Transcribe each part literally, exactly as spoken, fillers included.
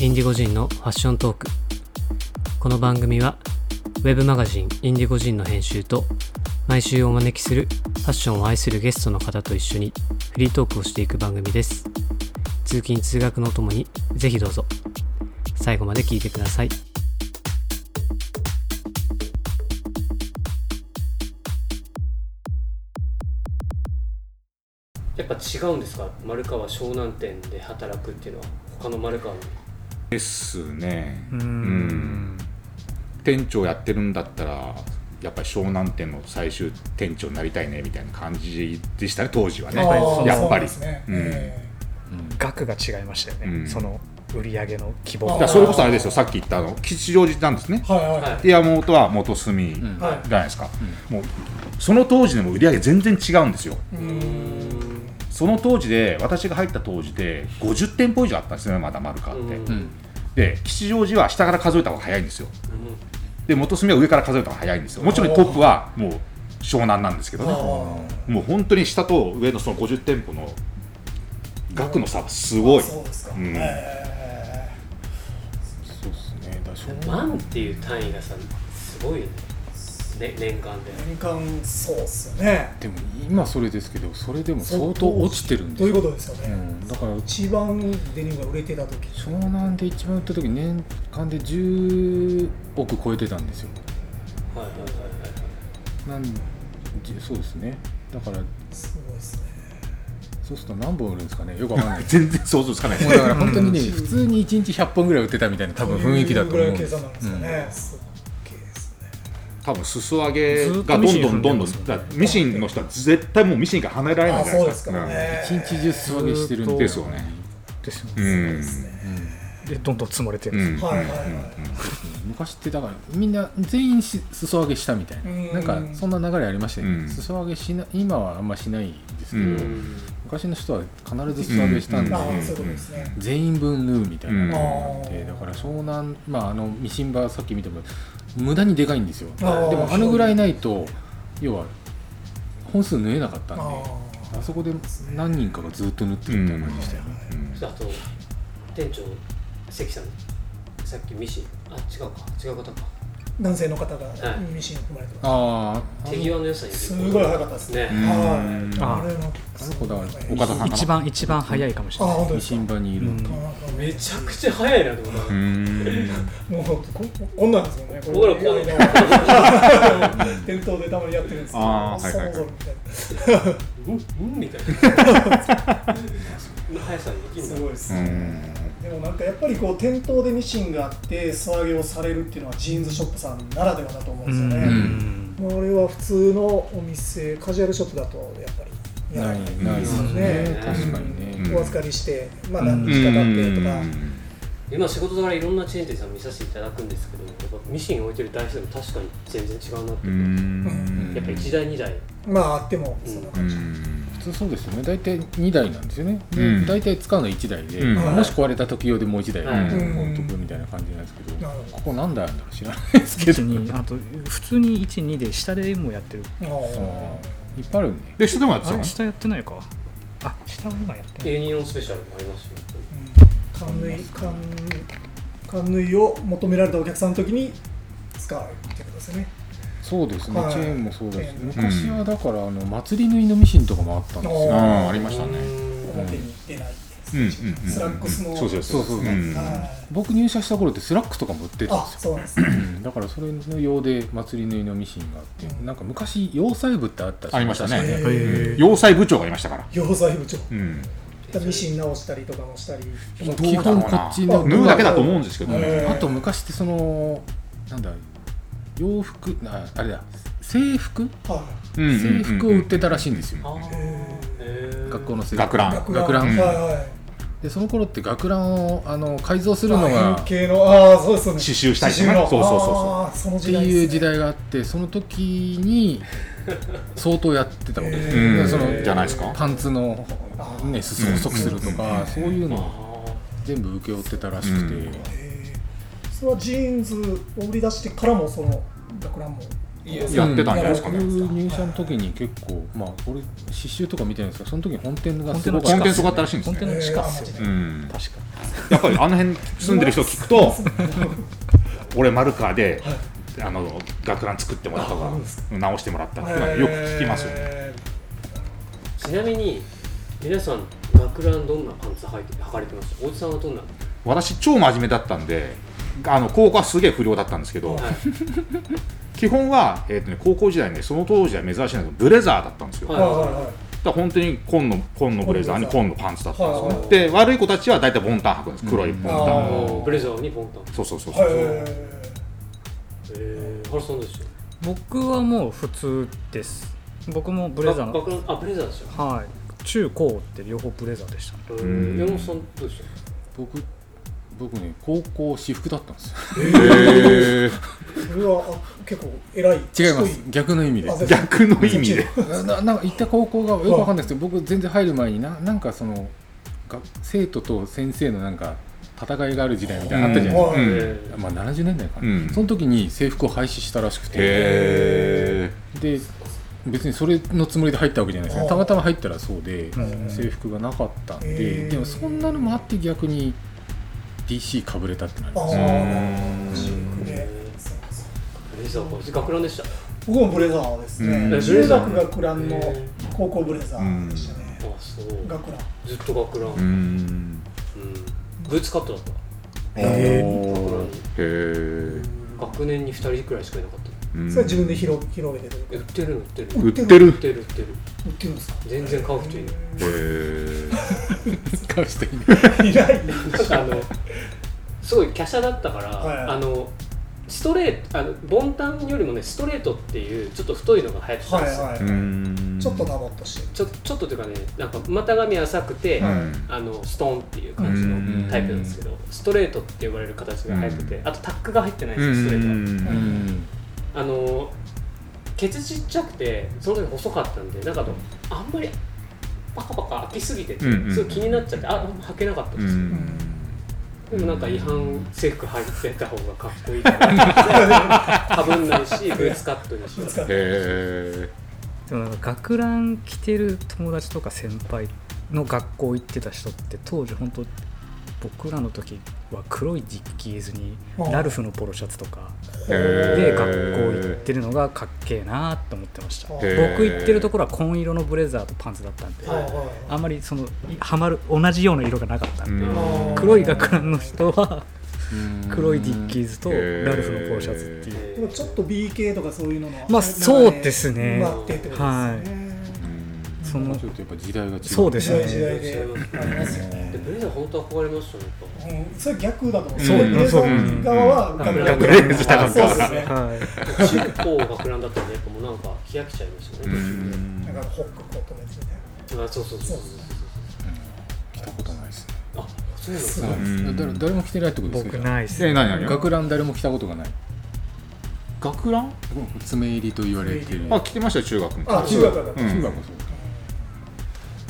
インディゴジンのファッショントーク。この番組はウェブマガジンインディゴジンの編集と毎週お招きするファッションを愛するゲストの方と一緒にフリートークをしていく番組です。通勤通学のともにぜひどうぞ最後まで聞いてください。やっぱ違うんですか、丸川湘南店で働くっていうのは他の丸川のですね。うん、うん、店長やってるんだったらやっぱり湘南店の最終店長になりたいねみたいな感じでしたね、当時はね。やっぱり額が違いましたよね、うん、その売り上げの規模が。それこそあれですよ、さっき言ったあの吉祥寺なんですね、はいはいはい、山本は元住じゃないですか、はい、もうその当時でも売り上げ全然違うんですよ。うーん、その当時で、私が入った当時でごじゅってんぽ以上あったんですね、まだ丸川って、うん、で、吉祥寺は下から数えた方が早いんですよ、うん、で、元住は上から数えた方が早いんですよ。もちろんトップはもう湘南なんですけどね。もう本当に下と上のそのごじゅってんぽの額の差がすごい。そうですか、うん、えー、そうですね、だから万っていう単位がさ、すごいよね、ね、年間で。年間、そうっすよね。でも今それですけど、それでも相当落ちてるんですよ。ということですよね、うん、だから一番デニムが売れてた時、湘南で一番売った時年間でじゅうおく超えてたんですよ。はいはいはいはい、なんそうですね。だからすごいですね。そうすると何本売るんですかね、よくわかんない全然想像つかないですだから本当にね、普通にいちにちひゃっぽんぐらい売ってたみたいな多分雰囲気だと思うんです。多分裾上げがどんどんどんどん、ミシンの人は絶対もうミシンから離れられないじゃないですか。一日中裾上げしてるんですよね。ですね。でどんどん積まれてるんですよ。昔ってだからみんな全員裾上げしたみたいな、んなんかそんな流れありましたけど、裾上げしな今はあんましないですけど、昔の人は必ず裾上げしたんで、全員分縫うみたいなのがあって、だから湘南、まああのミシンバーさっき見ても無駄にでかいんですよ。でもあのぐらいないと要は本数縫えなかったんで、あ, あそこで何人かがずっと縫ってるみたいな感じでしたよ、うんうん、あと店長関さん、さっきミシン、あ違うか違う方か、男性の方がミシン組まれてます、はい、あ手際の良さにすごい早かったですね。はい、あれのあの子だから岡田さんかな、一番一番早いかもしれない、ミシン場にいる、うん、めちゃくちゃ早いなと思った。もうここんなんですよね。僕らこう店頭でたまにやってるんですけど、あはいはいはいうんうんみたいな速さにできるんだ。すごいですね。でもなんかやっぱりこう店頭でミシンがあって裾上げをされるっていうのはジーンズショップさんならではだと思うんですよね。うん、まあ、あれは普通のお店カジュアルショップだとやっぱりないですよね。確かにね。お預かりして、まあ、何日か経ってとか、うんうん、今仕事だからいろんなチェーン店さん見させていただくんですけど、やっぱミシン置いてる台数が確かに全然違うなっていう、うん、やっぱりいちだいにだいまああってもそんな感じ、うんそうですよね。大体にだいなんですよね。うん、大体使うのいちだいで、うん、もし壊れた時用でもういちだい置いとくみたいな感じなんですけど、うん、ここ何台あるんだろう知らないですけど、いち、に、あと普通にいち、にで下でもやってる。あいっぱいあるね。で下でもやってたの？下やってないか。あ下は今やってない。エーにじゅうよんスペシャルもありますよ。うん、カンヌイ、カンヌイ、カンヌイを求められたお客さんの時に使うってことですね。そうですね、はい、チェーンもそうだし、昔はだから、うん、あの祭り縫いのミシンとかもあったんですよ、ね、あ, ありましたね。表に出ないスラックスの、そうそうそう、うん、僕入社した頃ってスラックとかも売ってたんですよ。あそうですだからそれの用で祭り縫いのミシンがあって、うん、なんか昔洋裁部ってあったし、ありましたね。洋裁部長がいましたから、洋裁部長、うん、ミシン直したりとかもしたり、基本こっちの縫うだけだと思うんですけど、ね、あと昔ってそのなんだ洋服、あ、あれだ、制服、はい、制服を売ってたらしいんですよ、学校の制服、学ラン、学ラン、うん、はいはい、でその頃って学ランをあの改造するのが刺繍したりとか、ね、そうそうそうそうっていう時代があって、その時に相当やってたわけです、うん、そのじゃないですか、パンツの、ね、裾を細くするとか、うん、そういうのを全部請け負ってたらしくて、うん、それはジーンズを売り出してからもその学ランもやってたんじゃないですかね。うん、入社の時に結構、まあ、俺刺繍とか見てるんですけど、その時に本店がすごかった。本店すごかったらしいんですね。本店の近さ、うん、確かに。やっぱりあの辺住んでる人聞くと、俺マルカーで、はい、あの学ラン作ってもらったとか直してもらったってよく聞きますよね。ちなみに皆さん学ランどんなパンツ履いて履かれてます？おじさんはどんな？私超真面目だったんで、あの高校はすげえ不良だったんですけど、はい、基本は、えーとね、高校時代ね、その当時は珍しいんですけどブレザーだったんですよ、はいはいはい、だから本当に紺の、紺のブレザーに紺のパンツだったんですよ、ね、はい、で悪い子たちはだいたいボンタン履くんです、黒いボンタン、ブレザーにボンタン、そうそうそうそう、えー、原さんですよ。僕はもう普通です。僕もブレザーの、あ、ブレザーですよ、はい、中高って両方ブレザーでした、ね、えー、山本さんどうでした？僕僕ね、高校私服だったんですよ。えー、それは結構偉い。違います。逆の意味で。逆の意味で。な, なんか行った高校がよくわかんないですけど、僕全然入る前に な, なんかその生徒と先生のなんか戦いがある時代みたいなのあったじゃないですか。うん、まあななじゅうねんだいかな、うん。その時に制服を廃止したらしくて、へー、で別にそれのつもりで入ったわけじゃないですね。たまたま入ったらそうで、制服がなかったんで、でもそんなのもあって逆に。ディーシー かぶれたってなります。あー、ね、ブレザー、私学ランでした。僕もブレザーですね、うん、中学学ランの高校ブレザーでしたね、うん、あ、そう学ランずっと学ラン、うん、うん、ブーツカットだった。へー、学ラン、へー、学年にふたりくらいしかいなかった。それは自分で広げてる、売ってる売ってる売ってる売ってる売ってる売ってるんですか？全然買う人いない。へぇー、買う人いないいないなんかあのすごい華奢だったから、はいはい、あのストレート、あのボンタンよりもねストレートっていうちょっと太いのが流行ってたんですよ、はいはい、うーん、ちょっとダボっとしてる、ちょ、ちょっとというかね、なんか股上浅くて、うん、あのストーンっていう感じのタイプなんですけど、ストレートって呼ばれる形が流行ってて、あとタックが入ってないんですよ、ストレートは。うん、あのケツちっちゃくて、その時細かったんで、なんかあんまりパカパカ開きすぎてて、うんうん、すごい気になっちゃって、あ、履けなかったんですよ、うん、でもなんか違反制服履いてた方がかっこいいからかぶんないし、ブーツカットにしよう。へー、でもなんか学ラン着てる友達とか先輩の学校行ってた人って当時本当僕らの時は黒いジッキーズにラルフのポロシャツとかで学校行ってるのがかっけえなと思ってました。僕行ってるところは紺色のブレザーとパンツだったんで、あんまりそのはまる同じような色がなかったんで、黒い学ランの人は黒いディッキーズとラルフのポロシャツっていう。でもちょっと ビーケー とかそういうのも、まあそうですね。はい。そのちょっとやっぱ時代が違う。そうですね。時代でありますよね。でブレザー本当憧れましたね。うん、それ逆だと思う。そう、ブレザー側は学ランでしたから。そうですね。はい。中高学ランだったんで、やっぱもうなんか日焼けちゃいましたね。うん。なんかホックコートのやつみたいな。あ、そうそうそうそう。着たことないですね。あ、そうですか。誰も着てないってことですか。僕ないですね。え、何何。学ラン誰も着たことがない。学ラン？爪入りと言われてる。あ、着てましたよ、中学も。あ、中学だった。中学もそう。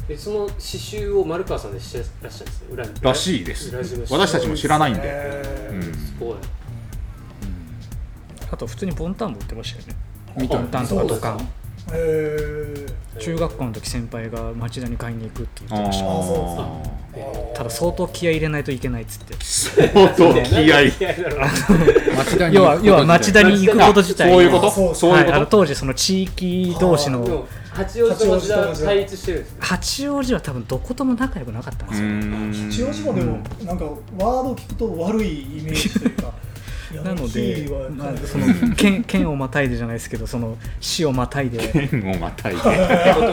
でその刺繍を丸川さんでしてらっしゃるんですね。裏らしいです。私たちも知らないんで、うん、すごい、うん、あと普通にボンタンも売ってましたよね。ボンタンとかとか、へー、中学校の時先輩が町田に買いに行くって言ってました。ああ、ただ相当気合い入れないといけないっつって相当気合い町田に要は、要は町田に行くこと自体、そういうこと、そうそういうこと、はい、あの当時その地域同士の八王子と町田は対立してるんです。八王子は多分どことも仲良くなかったんですよ、ね、八王子もでもなんかワードを聞くと悪いイメージというかなので、まあ、その 県, 県をまたいでじゃないですけど、その市をまたいで県をまたいでってこと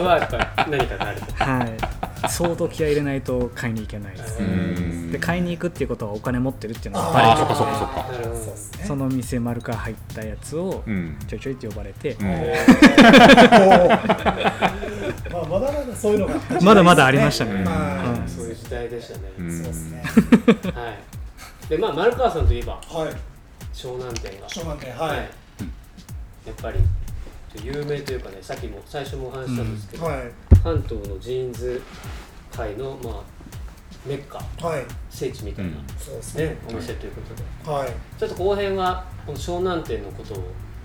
はやっぱ何かがあると、はい、相当気合い入れないと買いに行けないです。で買いに行くっていうことはお金持ってるっていうのがバレちゃって、ね、そ, そ, その店丸から入ったやつをちょいちょいって呼ばれて、うん、ま, あまだまだそういうのが、ね、まだまだありましたね、うん、はい、そういう時代でしたね、うん、そうですねはい。でまあ丸川さんといえば、はい、湘南店が、湘南店、はい、はい、やっぱり有名というかね、さっきも最初もお話ししたんですけど、うん、はい、関東のジーンズ界の、まあ、メッカ、はい、聖地みたいな、うん、そうですね、お店ということで、はい、ちょっとこの辺はこの湘南店のことを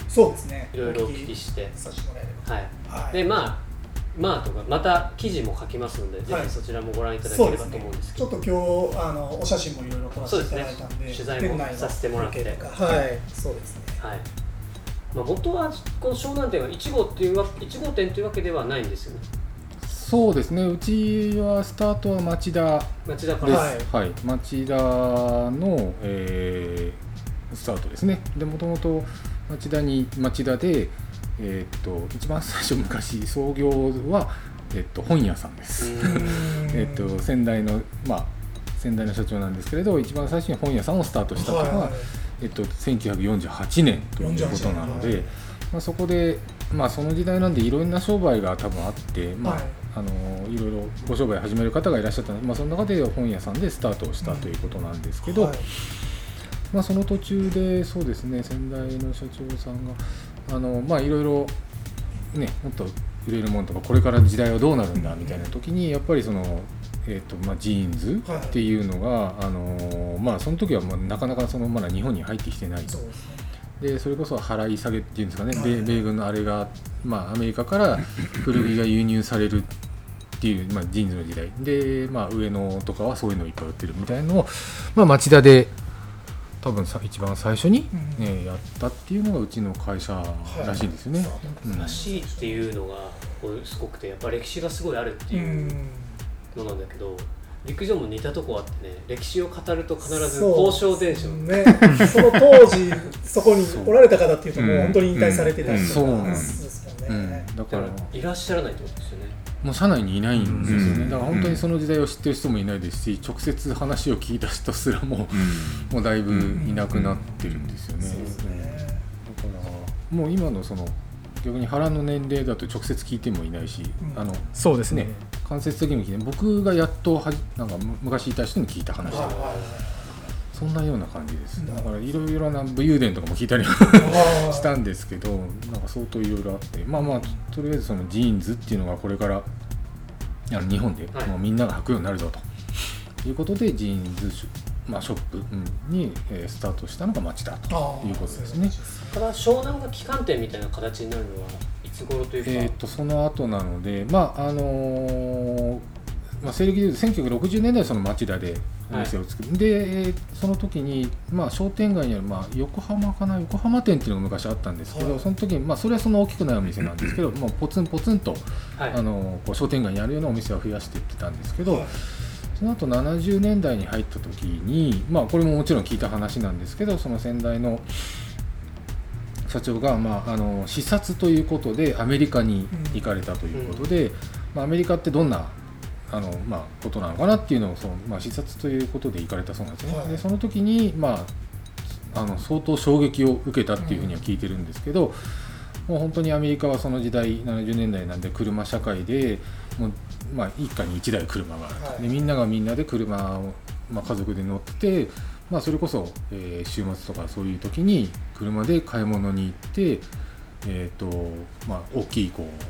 そうですね、いろいろお聞きしてさせてもらえれば、はいはい、でまあまあとかまた記事も書きますので、はい、ぜひそちらもご覧いただければ、ね、と思うんですけど、ちょっと今日あのお写真もいろいろ撮らせていただいたん で, で、ね、取材もさせてもらって、はい、そうですね、はい、まあ、元はこの湘南店はいち号っていうわいち号店というわけではないんですよね。そうですね、うちはスタートは町田です。町田から、はいはい、町田の、えー、スタートですね。でもともと町田に町田でえー、っと一番最初昔創業は、えー、っと本屋さんです。えっと先代のまあ先代の社長なんですけれど、一番最初に本屋さんをスタートしたのが、はいはい、えっとせんきゅうひゃくよんじゅうはちねんということなので、はい、まあ、そこでまあその時代なんでいろんな商売が多分あって、まあ、はい、あのいろいろご商売始める方がいらっしゃったので、まあ、その中で本屋さんでスタートをしたということなんですけど、はい、まあ、その途中でそうですね、先代の社長さんがあのまあいろいろね、もっと売れるものとかこれから時代はどうなるんだみたいな時に、やっぱりその、えーとまあ、ジーンズっていうのが、はい、あのまあ、その時はまあなかなかそのまだ日本に入ってきてないと。 そうですね。でそれこそ払い下げっていうんですかね、はい、米, 米軍のあれが、まあ、アメリカから古着が輸入されるっていう、まあ、ジーンズの時代で、まあ、上野とかはそういうのをいっぱい売ってるみたいなのを、まあ、町田で多分さ一番最初に、ね、うん、やったっていうのがうちの会社らしいんですよね。らしいっていうのがすごくて、やっぱ歴史がすごいあるっていうのなんだけど、陸上も似たとこあってね、歴史を語ると必ず交渉伝承ね。その当時そこにおられた方っていうともう本当に引退されてたりとか、そうなんですよね。だからいらっしゃらないってことですよね。もう社内にいないんですよね。だから本当にその時代を知ってる人もいないですし、直接話を聞いた人すらも、うん、もうだいぶいなくなってるんですよね。そうですね。だからもう今のその逆に原の年齢だと直接聞いてもいないし、うん、あのそうですね、ね、間接的に聞いて、僕がやっとはなんか昔いた人に聞いた話だ、そんなような感じです。だからいろいろな武勇伝とかも聞いたりしたんですけど、なんか相当いろいろあって、まあまあとりあえずそのジーンズっていうのがこれからあの日本でもうみんなが履くようになるぞと、はい、いうことでジーンズショップ、まあ、ショップにスタートしたのが町田ということですね。ただ湘南が旗艦店みたいな形になるのはいつ頃というか、えー、とその後なので、まああのーまあ、西暦でせんきゅうひゃくろくじゅうねんだいその町田でお店を作る、はい、でその時に、まあ、商店街にある、まあ、横浜かな横浜店っていうのが昔あったんですけど、はい、その時に、まあ、それはそんな大きくないお店なんですけど、まあ、ポツンポツンと、はい、あのこう商店街にあるようなお店を増やしていってたんですけど、はい、その後ななじゅうねんだいに入った時に、まあ、これももちろん聞いた話なんですけど、その先代の社長が、まあ、あの視察ということでアメリカに行かれたということで、うんうん、まあ、アメリカってどんなあの、まあ、ことなのかなっていうのをその、まあ、視察ということで行かれたそうなんですね、はい、でその時に、まあ、あの相当衝撃を受けたっていうふうには聞いてるんですけど、うん、もう本当にアメリカはその時代ななじゅうねんだいなんで車社会でもう、まあ、一家に一台車があると、はい、でみんながみんなで車を、まあ、家族で乗ってて、まあ、それこそ、えー、週末とかそういう時に車で買い物に行って、えーとまあ、大きいこう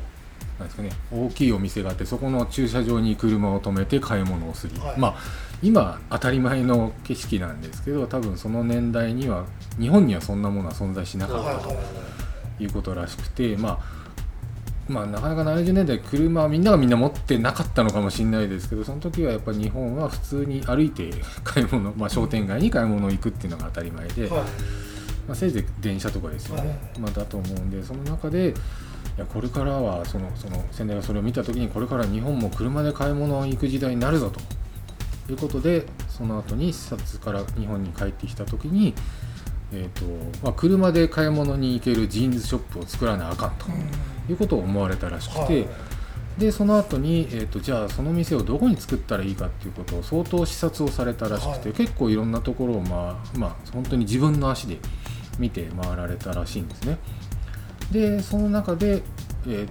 なんですかね、大きいお店があってそこの駐車場に車を止めて買い物をする、はい、まあ今当たり前の景色なんですけど、多分その年代には日本にはそんなものは存在しなかったということらしくて、まあ、まあなかなかななじゅうねんだい車はみんながみんな持ってなかったのかもしれないですけど、その時はやっぱり日本は普通に歩いて買い物、まあ、商店街に買い物行くっていうのが当たり前で、はい、まあ、せいぜい電車とかですよね、はい、まあ、だと思うんで、その中でいやこれからはそのその先代がそれを見た時にこれから日本も車で買い物に行く時代になるぞということで、その後に視察から日本に帰ってきた時に、えーとまあ、車で買い物に行けるジーンズショップを作らなあかんということを思われたらしくて、でその後に、えーとじゃあその店をどこに作ったらいいかっていうことを相当視察をされたらしくて、結構いろんなところを、まあまあ、本当に自分の足で見て回られたらしいんですね。でその中で、えー、っ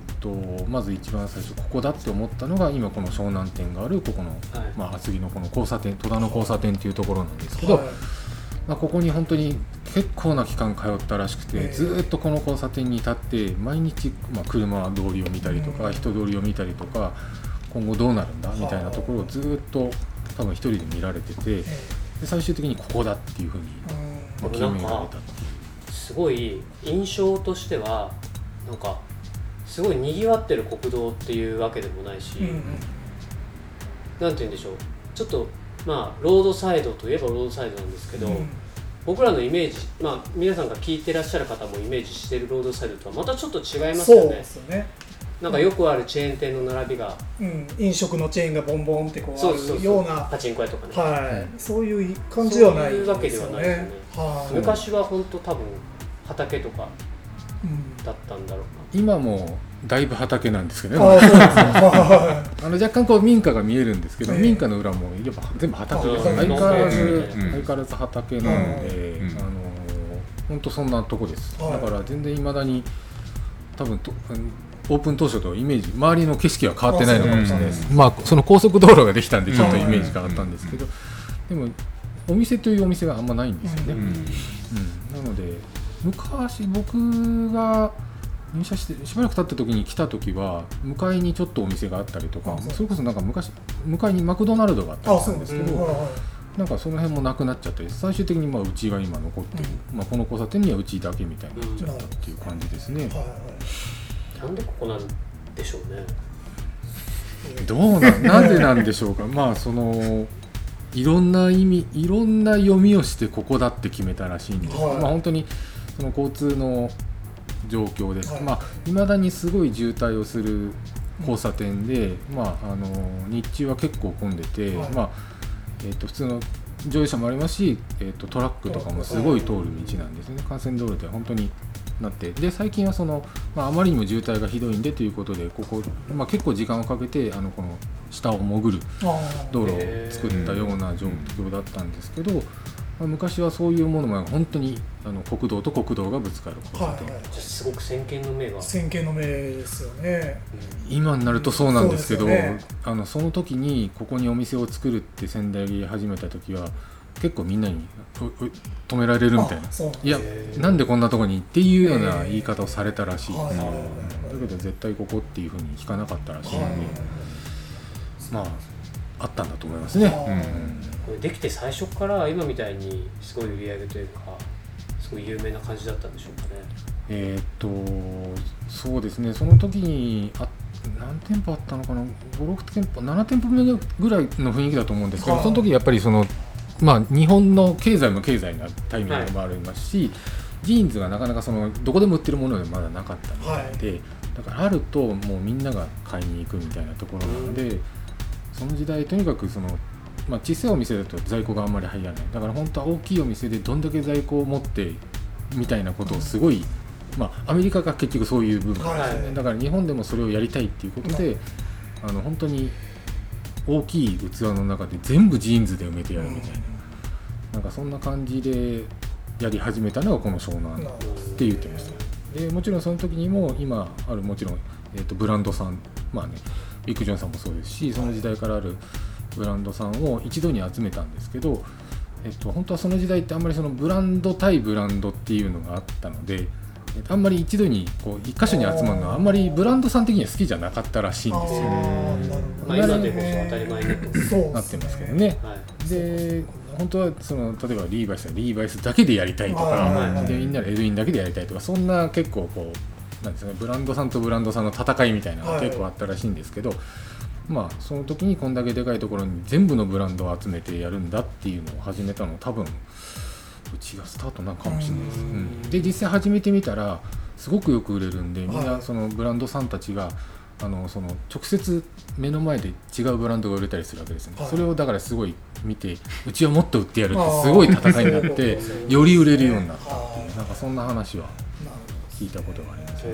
とまず一番最初ここだって思ったのが今この湘南店があるここの、はい、まあ、厚木のこの交差点、戸田の交差点っていうところなんですけど、はい、まあ、ここに本当に結構な期間通ったらしくて、はい、ずっとこの交差点に立って毎日、まあ、車通りを見たりとか、はい、人通りを見たりとか今後どうなるんだみたいなところをずっと多分一人で見られてて、で最終的にここだっていうふうに決められたっていう。すごい印象としてはなんかすごいにぎわってる国道っていうわけでもないし、うんうん、なんて言うんでしょう、ちょっとまあロードサイドといえばロードサイドなんですけど、うん、僕らのイメージ、まあ皆さんが聞いてらっしゃる方もイメージしてるロードサイドとはまたちょっと違いますよね。そうですね。なんかよくあるチェーン店の並びが、うん、飲食のチェーンがボンボンってこうあるようなパチンコ屋とかね、はい、そういう感じではないですよね。そういうわけではないですね。はい、昔は本当多分畑とかだったんだろうな、うん、今もだいぶ畑なんですけどね。あ、そうですね。あの若干こう民家が見えるんですけど、えー、民家の裏もやっぱ全部畑です。相変わらず、うん、相変わらず畑なので、うん、あの本当そんなとこです。はい、だから全然未だに多分と。オープン当初とイメージ、周りの景色は変わってないのかもしれないです。あ、うん、まあその高速道路ができたんでちょっとイメージ変わったんですけど、うん、でもお店というお店があんまないんですよね、うんうん、なので昔僕が入社してしばらく経った時に来た時は向かいにちょっとお店があったりとか、うん、それこそなんか昔向かいにマクドナルドがあったりしたんですけど、なんかその辺もなくなっちゃって最終的にまあうちが今残ってる、うんまあ、この交差点にはうちだけみたいになっちゃったっていう感じですね、うんはいはい。なんでここなんでしょうね。どうな、なぜなんでしょうか。まあそのいろんな意味、いろんな読みをしてここだって決めたらしいんです。はい、まあ本当にその交通の状況です。はい、まあ未だにすごい渋滞をする交差点で、うん、まああの日中は結構混んでて、はい、まあえっと普通の乗用車もありますし、えっとトラックとかもすごい通る道なんですね。幹線道路で本当に。なってで最近はその、まあ、あまりにも渋滞がひどいんでということでここ、まあ、結構時間をかけてあのこの下を潜る道路を作ったような状況だったんですけど、まあ、昔はそういうものも本当にあの国道と国道がぶつかることで、はいはい、すごく先見の目が先見の目ですよね。今になるとそうなんですけど、うん、そうですよね。あのその時にここにお店を作るって仙台で始めた時は結構みんなに止められるみたいな、いやなんでこんなとこにっていうような言い方をされたらしいです、ね、だけど絶対ここっていうふうに聞かなかったらしいので、まああったんだと思いますね、うん、これできて最初から今みたいにすごい売り上げというかすごい有名な感じだったんでしょうかね。えー、っとそうですね、その時にあ何店舗あったのかな、ご、ろく店舗ななてんぽめぐらいの雰囲気だと思うんですけど、その時やっぱりそのまあ、日本の経済も経済なタイミングもありますし、はい、ジーンズがなかなかそのどこでも売ってるものでまだなかったみたいで、はい、だからあるともうみんなが買いに行くみたいなところなので、うん、その時代とにかくその、まあ、小さいお店だと在庫があんまり入らない、だから本当は大きいお店でどんだけ在庫を持ってみたいなことをすごい、うん、まあ、アメリカが結局そういう部分なんですね、はい、だから日本でもそれをやりたいっていうことで、うん、あの本当に大きい器の中で全部ジーンズで埋めてやるみたいな、うん、なんかそんな感じでやり始めたのがこの湘南って言ってました。でもちろんその時にも今あるもちろん、えー、とブランドさん、まあねビッグジョンさんもそうですし、その時代からあるブランドさんを一度に集めたんですけど、えー、と本当はその時代ってあんまりそのブランド対ブランドっていうのがあったので、えー、とあんまり一度にこう一箇所に集まるのはあんまりブランドさん的には好きじゃなかったらしいんですよね。まあ、今でこそ当たり前になってますけどね。で本当はその例えばリーバイスはリーバイスだけでやりたいとか、でみんなエドウィンだけでやりたいとか、そんな結構こうなんですね、ブランドさんとブランドさんの戦いみたいなのが結構あったらしいんですけど、まあその時にこんだけでかいところに全部のブランドを集めてやるんだっていうのを始めたの多分うちがスタートなのかもしれないです、うん、で実際始めてみたらすごくよく売れるんで、みんなそのブランドさんたちがあのその直接目の前で違うブランドが売れたりするわけですね、はい、それをだからすごい見てうちはもっと売ってやるってすごい戦いになってより売れるようになったっていう、なんかそんな話は聞いたことがありますね。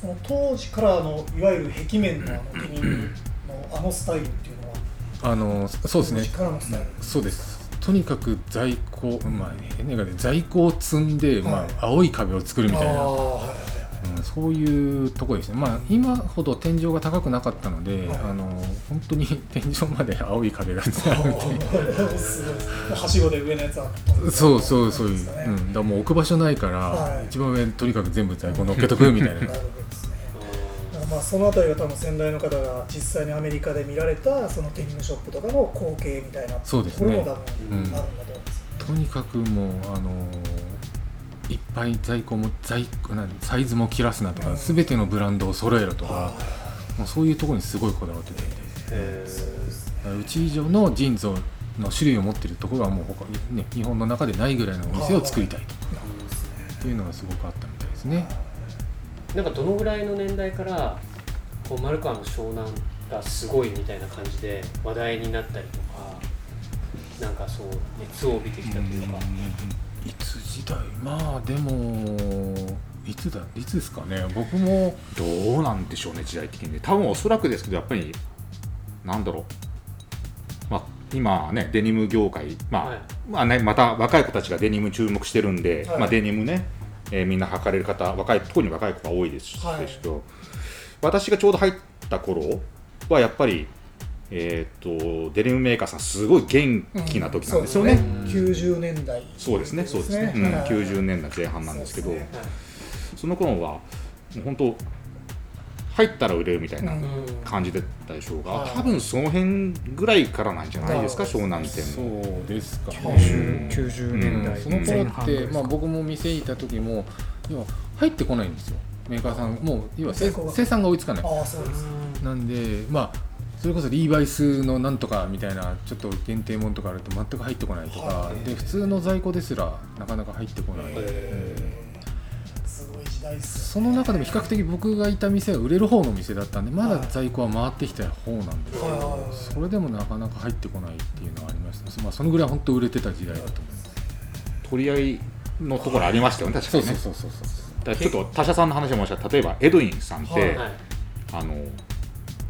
その当時からのいわゆる壁面のあのテニムのあのスタイルっていうのはあのそうですね、そうです、とにかく在庫、まあね、ね在庫を積んで、まあ、青い壁を作るみたいな、うん、そういうとこですね。まあ今ほど天井が高くなかったので、はい、あの本当に天井まで青い壁がつながるみたいな。すごい。はしごで上のやつは。そうそうそういう。ね、うん。だもう置く場所ないから、はい、一番上とにかく全部在庫乗っけとくみたいな。なるほどですね。まあそのあたりが多分先代の方が実際にアメリカで見られたそのテニムショップとかの光景みたいなところも多分あるんだと思います。とにかくもうあのー。いっぱい在庫も在サイズも切らすなとか、全てのブランドを揃えろとか、もうそういうところにすごいこだわってて、えー、うち以上のジーンズの種類を持っているところはもう他、ね、日本の中でないぐらいのお店を作りたいとっていうのがすごくあったみたいですね。なんかどのぐらいの年代からこうマルカーの湘南がすごいみたいな感じで話題になったりとか、なんかそう熱を帯びてきたというか、うん、いつ時代、まあでもいつだいつですかね。僕もどうなんでしょうね、時代的にね。多分おそらくですけど、やっぱりなんだろう、まあ今ねデニム業界、まあ、はい、まあね、また若い子たちがデニム注目してるんで、はい、まあデニムね、えー、みんな履かれる方、若い特に若い子が多いですけど、はい、私がちょうど入った頃はやっぱり。えー、とデニムメーカーさんすごい元気な時なんですよね、うん、そうですね、きゅうじゅうねんだい、そうですね、そうですね、うん、きゅうじゅうねんだいぜん半なんですけど、 そうですね、その頃はもう本当入ったら売れるみたいな感じだったでしょうが、うん、多分その辺ぐらいからなんじゃないですか、湘南店も。そうですか、きゅうじゅうねんだい、うん、その頃って、まあ、僕も店にいた時も要は入ってこないんですよ、メーカーさんもう要は生産が追いつかない。あ、そうです、なんで、まあそれこそリーバイスのなんとかみたいなちょっと限定もんとかあると全く入ってこないとか、はい、で普通の在庫ですらなかなか入ってこない、えー、すごい時代ですね。その中でも比較的僕がいた店は売れる方の店だったんで、まだ在庫は回ってきた方なんですけど、はい、それでもなかなか入ってこないっていうのはありました、まあ、そのぐらい本当売れてた時代だと思います。取り合いのところありましたよね、確かにね。そうそうそうそうそう。だからちょっと他社さんの話もしたら、例えばエドウィンさんって、はいはい、あの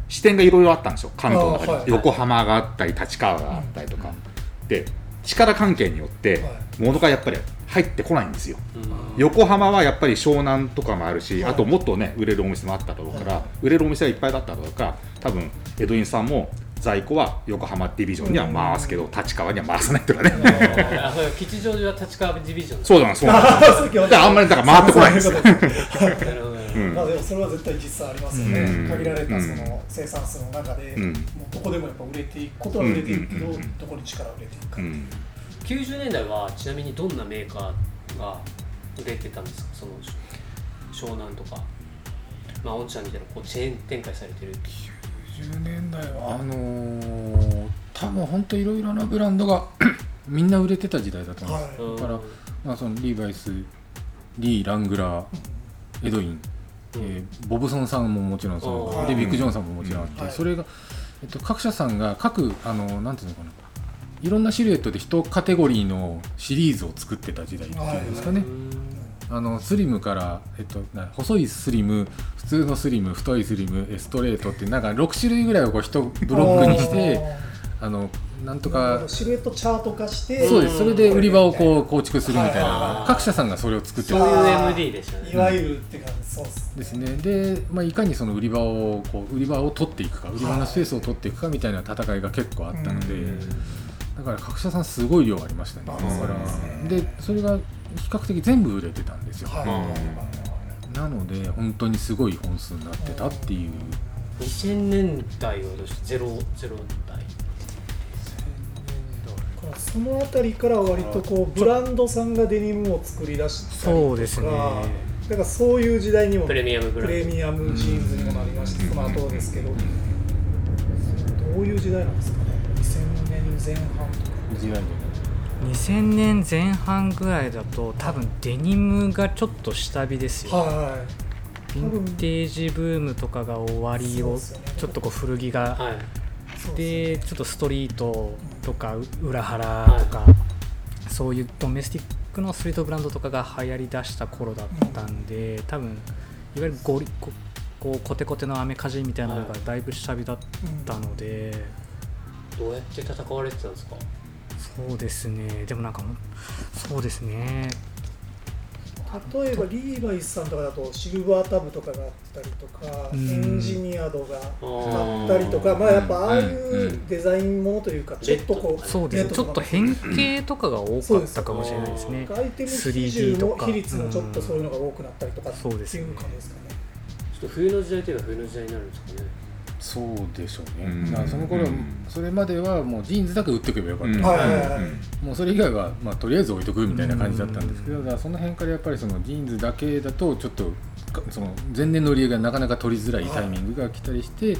支店がいろいろあったんですよ、関東の中に、はい、横浜があったり立川があったりとか、うん、で力関係によって物がやっぱり入ってこないんですよ、うん、横浜はやっぱり湘南とかもあるし、はい、あともっとね売れるお店もあっただろうから、はい、売れるお店がいっぱいだっただろうから、多分エドウィンさんも在庫は横浜ディビジョンには回すけど、うん、立川には回さないとかね、うん、吉祥寺は立川ディビジョン、そうだな、そうだな、あんまりだから回ってこないんですようん、まあ、でもそれは絶対実際ありますよね、うん、限られたその生産数の中で、うん、もうどこでもやっぱ売れていくことは売れていくけど、うん、どこに力を売れていくか、うん、きゅうじゅうねんだいはちなみにどんなメーカーが売れてたんですか？その湘南とか、まあ、御社みたいなこうチェーン展開されてるきゅうじゅうねんだいは、あのー、多分本当いろいろなブランドがみんな売れてた時代だと思います、はい、だから、まあ、そのリーバイス、リー・ラングラー、エドウィン、えー、ボブソンさんももちろんそうで、ビッグジョンさんももちろんあって、はい、それが、えっと、各社さんが各あのなんていうのかな、いろんなシルエットで一カテゴリーのシリーズを作ってた時代っていうんですかね、はい、あのスリムから、えっと、細いスリム、普通のスリム、太いスリム、ストレートってなんかろくしゅるいぐらいをこう一ブロックにしてあのなんとかシルエットチャート化して、そうです、それで売り場をこう構築するみたいな、各社さんがそれを作ってた、そういう エムディー でしたね、いわゆるって感じ、そうですね、で、まあ、いかにその売り場をこう売り場を取っていくか、売り場のスペースを取っていくかみたいな戦いが結構あったので、だから各社さんすごい量ありましたね。だからでそれが比較的全部売れてたんですよ、はい、なので本当にすごい本数になってたっていう。にせんねんだいはどうしてゼロゼロだい、そのあたりから割とこうブランドさんがデニムを作り出したりとか、そうですね、だからそういう時代にもプレミアム、プレミアムジーンズにもなりました、その後ですけど、どういう時代なんですかね、にせんねんぜん半とか時代、にせんねんぜん半ぐらいだと多分デニムがちょっと下火ですよ、はい、ヴィンテージブームとかが終わりを、ちょっとこう古着が、はい、でちょっとストリートとか裏腹とか、そういうドメスティックのストリートブランドとかが流行りだした頃だったんで、多分いわゆるゴリここうコテコテのアメカジみたいなのがだいぶ下火だったので、どうやって戦われてたんですか？そうですね、でもなんかそうですね、例えばリーバイスさんとかだとシルバータブとかがあったりとか、エンジニアドがあったりとか、まあやっぱああいうデザインものというか、ちょっとこうそうですね、ちょっと変形とかが多かったかもしれないですね。アイテム比重の比率のちょっとそういうのが多くなったりとかっていう感じですかね。ちょっと冬の時代といえば冬の時代になるんですかね。そうでしょうね、うん、だからその頃、うん、それまではもうジーンズだけ売っておけばよかった、うんうん、もうそれ以外は、まあ、とりあえず置いとくみたいな感じだったんですけど、うん、だからその辺からやっぱりそのジーンズだけだとちょっとその前年の売り上げがなかなか取りづらいタイミングが来たりして、はい、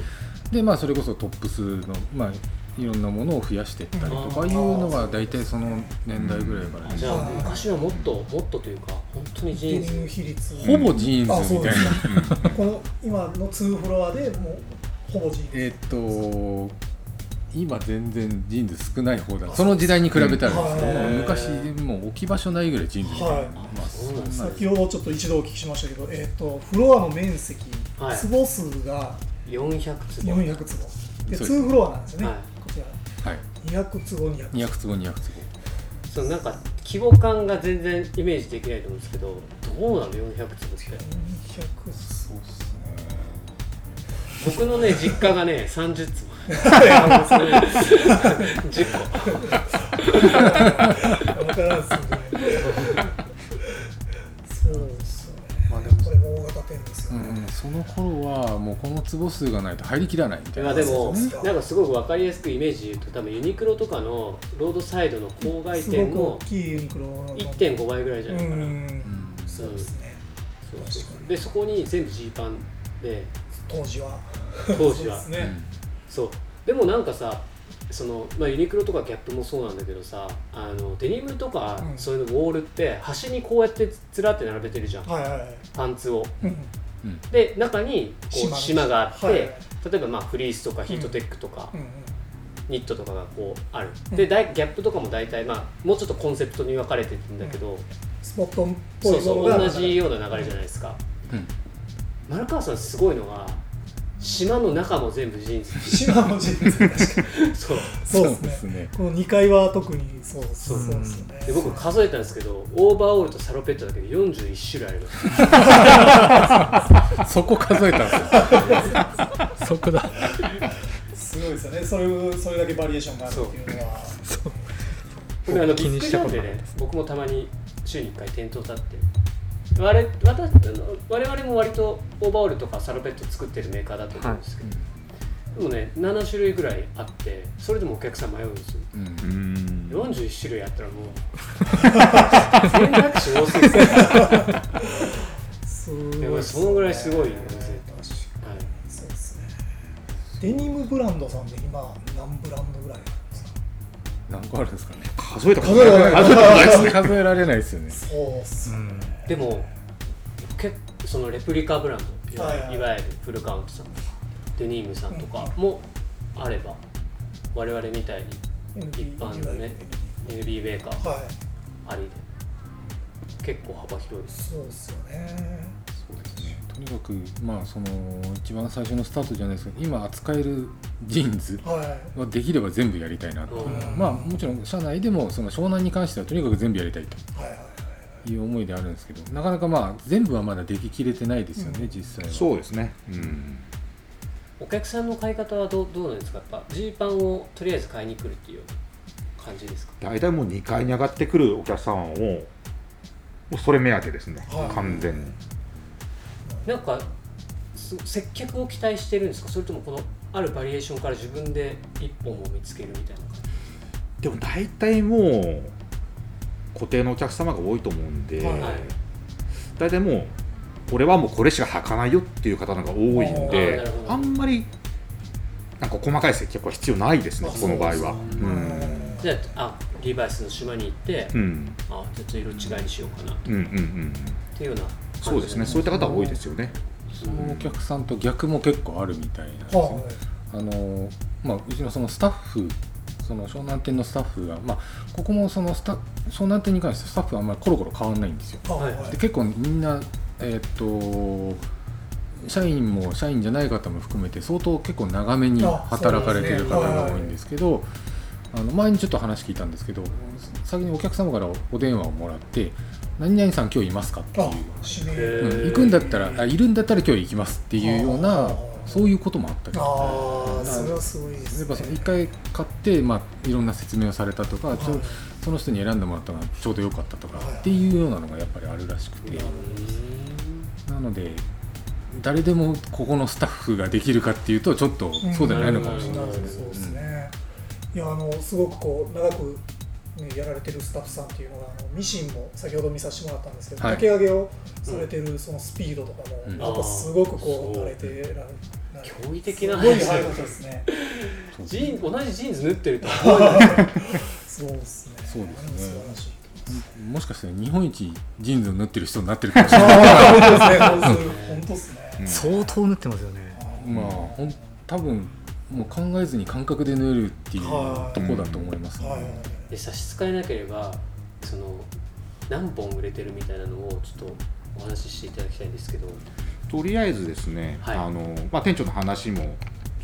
でまあそれこそトップスのまあいろんなものを増やしていったりとかいうのが大体その年代ぐらいから、ね、じゃあ昔はもっともっとというか本当にジーンズ比率ほぼジーンズみたいなこの今のにフロアでもうほぼジーンズえー、っと今全然ジーンズ少ない方だその時代に比べたらですね、うん、昔もう置き場所ないぐらいジーンズみたいな、はいまあ、そうなんです先ほどちょっと一度お聞きしましたけど、えー、っとフロアの面積、はい、坪数がよんひゃくつぼよんひゃくつぼでにフロアなんですよね、はいはい、にひゃくつぼそのなんか規模感が全然イメージできないと思うんですけどどうなのよんひゃくつぼってよんひゃくそうっすね僕のね実家がねさんじゅっつぼじゅっこ分からんっすねそうっすねまあでもこれも大型店ですよね、うん、その頃はもうこの坪数がないと入りきらないみたいなでもなんかすごく分かりやすくイメージで言うと多分ユニクロとかのロードサイドの郊外店の いってんご 倍ぐらいじゃないかな、うんうん、そうですねでそこに全部ジーパンで当時は当時はそう で, す、ねそうでもなんかさその、まあ、ユニクロとかギャップもそうなんだけどさあのデニムとか、うん、そういうのウォールって端にこうやってつらって並べてるじゃん、はいはいはい、パンツを、うん、で中にこう島があって、はいはい、例えばまあフリースとかヒートテックとか、うんうんうん、ニットとかがこうあるで、うん、ギャップとかも大体、まあ、もうちょっとコンセプトに分かれてるんだけど、うん、スポットっぽいものがそうそう同じような流れじゃないですか、うん、丸川さんすごいのが島の中も全部ジーンズ島もジーンズ確かにそうそうですねこのにかいは特にそうそうそうですねで僕数えたんですけどオーバーオールとサロペットだけでよんじゅういっしゅるいありますそこ数えたんですよそこだすごいですよねそれ、それだけバリエーションがあるっていうのはそうこれあの気にしたことでね僕もたまに週にいっかい店頭立って我, 我々も割とオーバーオールとかサロペット作ってるメーカーだと思うんですけど、はい、でもねななしゅるいぐらいあってそれでもお客さん迷うんですよ、うん、よんじゅういっしゅるいあったらもう全然し多すぎてでもそのぐらいすごいよねそうですねデニムブランドさんで今何ブランドぐらい何個あるんですかね数えたことない数えられないですよねそうっすね、うん、でも結そのレプリカブランド、はい、いわゆるフルカウントさんとかデニームさんとかもあれば、うん、我々みたいに一般のね エヌビー メーカーありで結構幅広いですそうですよねとにかく、まあ、その一番最初のスタートじゃないですけど今扱えるジーンズはできれば全部やりたいなと、はいまあ、もちろん社内でもその湘南に関してはとにかく全部やりたいという思いであるんですけどなかなか、まあ、全部はまだでききれてないですよね、うん、実際はそうですね、うん、お客さんの買い方はどう、どうなんですかやっぱジーパンをとりあえず買いに来るっていう感じですか大体もうにかいに上がってくるお客さんをそれ目当てですね、はい、完全になんか接客を期待してるんですかそれともこのあるバリエーションから自分で一本を見つけるみたいな感じでも大体もう固定のお客様が多いと思うんで、はい、大体もう俺はもうこれしか履かないよっていう方のが多いんで あ, あんまりなんか細かい接客は必要ないですねこの場合はうんじゃあリバイスの島に行って、うん、あちょっと色違いにしようかなと、うんうんうんうん、っていうようなそうですね、そういった方多いですよねそのお客さんと逆も結構あるみたいなんですよ、あのまあ、うちのそのスタッフその湘南店のスタッフが、まあ、ここもそのスタ湘南店に関してスタッフはあんまりコロコロ変わらないんですよ、はいはい、で結構みんな、えー、っと社員も社員じゃない方も含めて相当結構長めに働かれてる方が多いんですけどあの前にちょっと話聞いたんですけど先にお客様からお電話をもらって何々さん今日いますかっていう、うん、行くんだったらあいるんだったら今日行きますっていうようなそういうこともあったりあそれはすごいですねやっぱいっかい買って、まあ、いろんな説明をされたとか、はい、その人に選んでもらったのがちょうど良かったとかっていうようなのがやっぱりあるらしくて、はい、なので誰でもここのスタッフができるかっていうとちょっとそうではないのかもしれないですね。いやあのすごくこう長く、ね、やられてるスタッフさんっていうのがあのミシンも先ほど見させてもらったんですけど、はい、竹上げをされてるそのスピードとかも、うん、やっぱすごくこう慣れてられる。驚異的な話ですね。ジーン同じジーンズ縫ってるとそうですね。そうですね。もしかして日本一ジーンズを縫ってる人になってるかもしれない。本当ですね。うん、相当縫ってますよね。まあほん多分もう考えずに感覚で縫えるっていうとこだと思います、ね。で差し支えなければその何本売れてるみたいなのをちょっとお話ししていただきたいんですけど。とりあえずですね、はい、あのまあ、店長の話もちょっ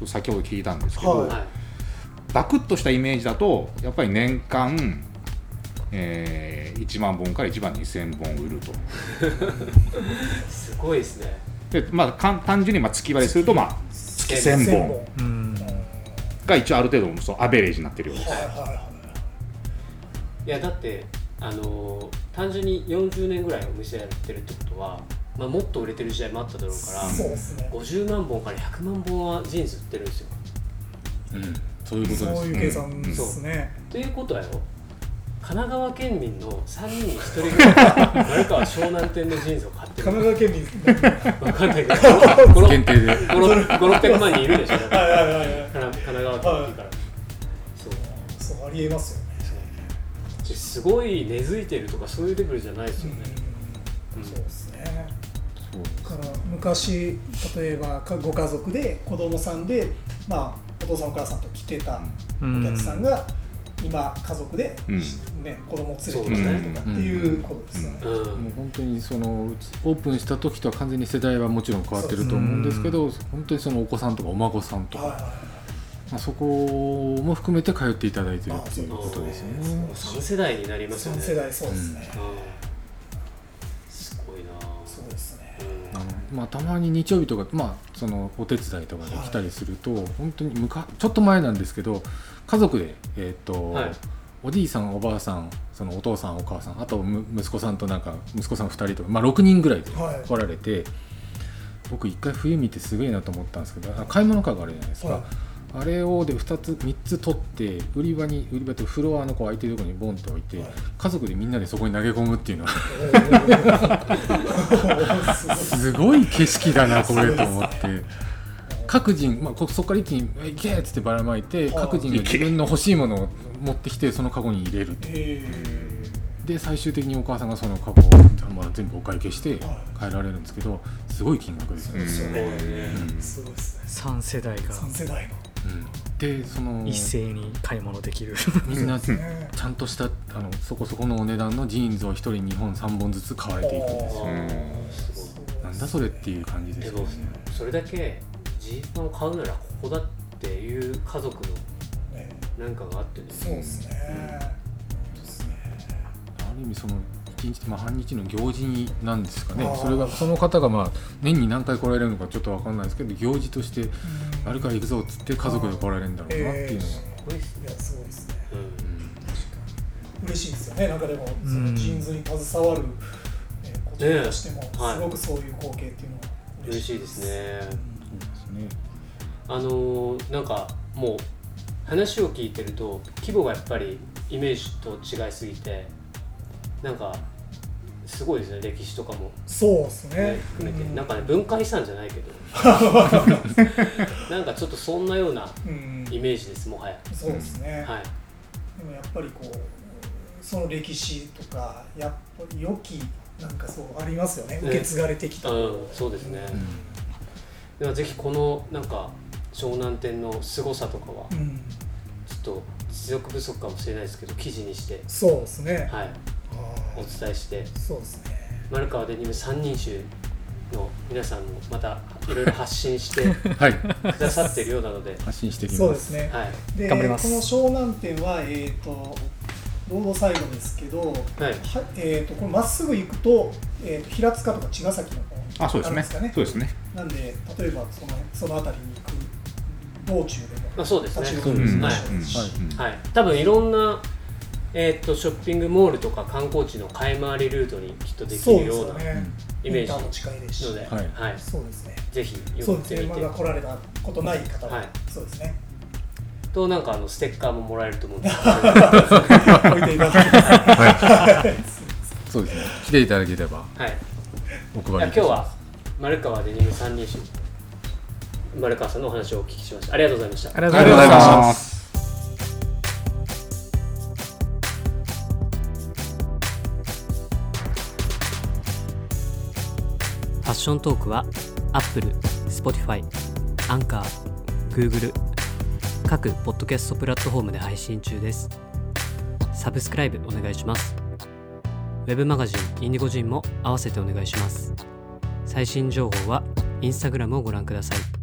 と先ほど聞いたんですけど、はい、バクッとしたイメージだとやっぱり年間、えー、いちまんぼんからいちまんにせんぼん売るとすごいですね。で、まあ、単純にまあ月割りすると、まあ、月せんぼんが一応ある程度のアベレージになってるようです、はいはいはい、いやだってあの単純によんじゅうねんぐらいお店やってるってことはまあ、もっと売れてる時代もあっただろうからそうです、ね、ごじゅうまんぼんからひゃくまんぼんはジーンズ売ってるんですよ、うん、そういうことですね。そういう計算ですね、うん、ということはよ神奈川県民のさんにんにひとりぐらいが丸川湘南店のジーンズを買ってる神奈川県民分かんないけど限定で ごせんろっぴゃくまん人いるでしょだからはいはい、はい、神奈川県民からそうそうありえますよね。そうすごい根付いてるとかそういうレベルじゃないですよね、うんうん、そうですね。だから昔例えばご家族で子供さんで、まあ、お父さんお母さんと来てたお客さんが、うん、今家族で、ね、子供を連れてきたりとかっていうことですね、うんうんうん、もう本当にそのオープンした時とは完全に世代はもちろん変わってると思うんですけど、うん、本当にそのお子さんとかお孫さんとか、はいはいはいまあ、そこも含めて通っていただいてるっていうことですよね。さん世代になりますよね。さん世代そうですね、うんうんまあ、たまに日曜日とか、まあ、そのお手伝いとかで来たりすると、はい、本当にむかちょっと前なんですけど家族で、えーとはい、おじいさんおばあさんそのお父さんお母さんあと息子さんとなんか息子さんふたりとか、まあ、ろくにんぐらいで来られて、はい、僕一回冬見てすげえなと思ったんですけど買い物かごあるじゃないですか、はい、あれをでふたつみっつ取って売り場に売り場とフロアのこう空いてるところにボンと置いて、はい、家族でみんなでそこに投げ込むっていうのはすごい景色だなこれと思って各人、まあ、そこから一気に行けっつってばらまいて各人が自分の欲しいものを持ってきてそのカゴに入れるで最終的にお母さんがそのカゴを、まあ、全部お会計して買えられるんですけどすごい金額ですよね。さん世代がさん世代のでその一斉に買い物できるみんなちゃんとしたあのそこそこのお値段のジーンズをひとりにほんさんぼんずつ買われていくんですよ。なんだそれっていう感じですよね。それだけジーパンを買うならここだっていう家族のなんかがあってですね。そうですね。ある意味そのいちにち、まあ、半日の行事なんですかね。それがその方がまあ年に何回来られるのかちょっと分かんないですけど行事としてあれから行くぞっつって家族で来られるんだろうなっていうのが、えー、いやすごいですね、うんうん、確かに嬉しいですよね。なんかでもそのジーンズに携わることとしてもすごくそういう光景っていうのは嬉しいですね。あのなんかもう話を聞いてると規模がやっぱりイメージと違いすぎてなんかすごいですね。歴史とかもそうですね含めて、うん、なんかね文化遺産じゃないけどなんかちょっとそんなようなイメージです、うん、もはやそうですね、はい、でもやっぱりこうその歴史とかやっぱり良きなんかそうありますよね、受け継がれてきた、ねうん、そうですね、うん、ではぜひこのなんか湘南店の凄さとかは、うん、ちょっと実力不足かもしれないですけど記事にしてそうですねはいお伝えしてそうです、ね、丸川デニム三人衆の皆さんもまたいろいろ発信してくださっているようなので、はい、発信していきます。そうですね、はい、で頑張ります。この湘南店は、えー、とロードサイドですけど、はいえー、とこれまっすぐ行く と,、えー、と平塚とか茅ヶ崎の方にあるんですかね。そうですね。なんで例えばそ の, その辺りに行く道中でも、まあ、そうですね立ち寄るんですね。多分いろんなえー、とショッピングモールとか観光地の買い回りルートにきっとできるようなイメージも近いですし、はいはい、そうですね、ぜひよく見てみて、まだ来られたことない方は、はい、そうですね。となんかあのステッカーももらえると思うんですけど置いていただければそうですね、来ていただければ、はい、お配りいたします。今日は丸川デニム三人衆丸川さんのお話をお聞きしました。ありがとうございました。ありがとうございます。ファッショントークは Apple、Spotify、Anchor、Google 各ポッドキャストプラットフォームで配信中です。サブスクライブお願いします。ウェブマガジンインディゴジンも合わせてお願いします。最新情報は Instagram をご覧ください。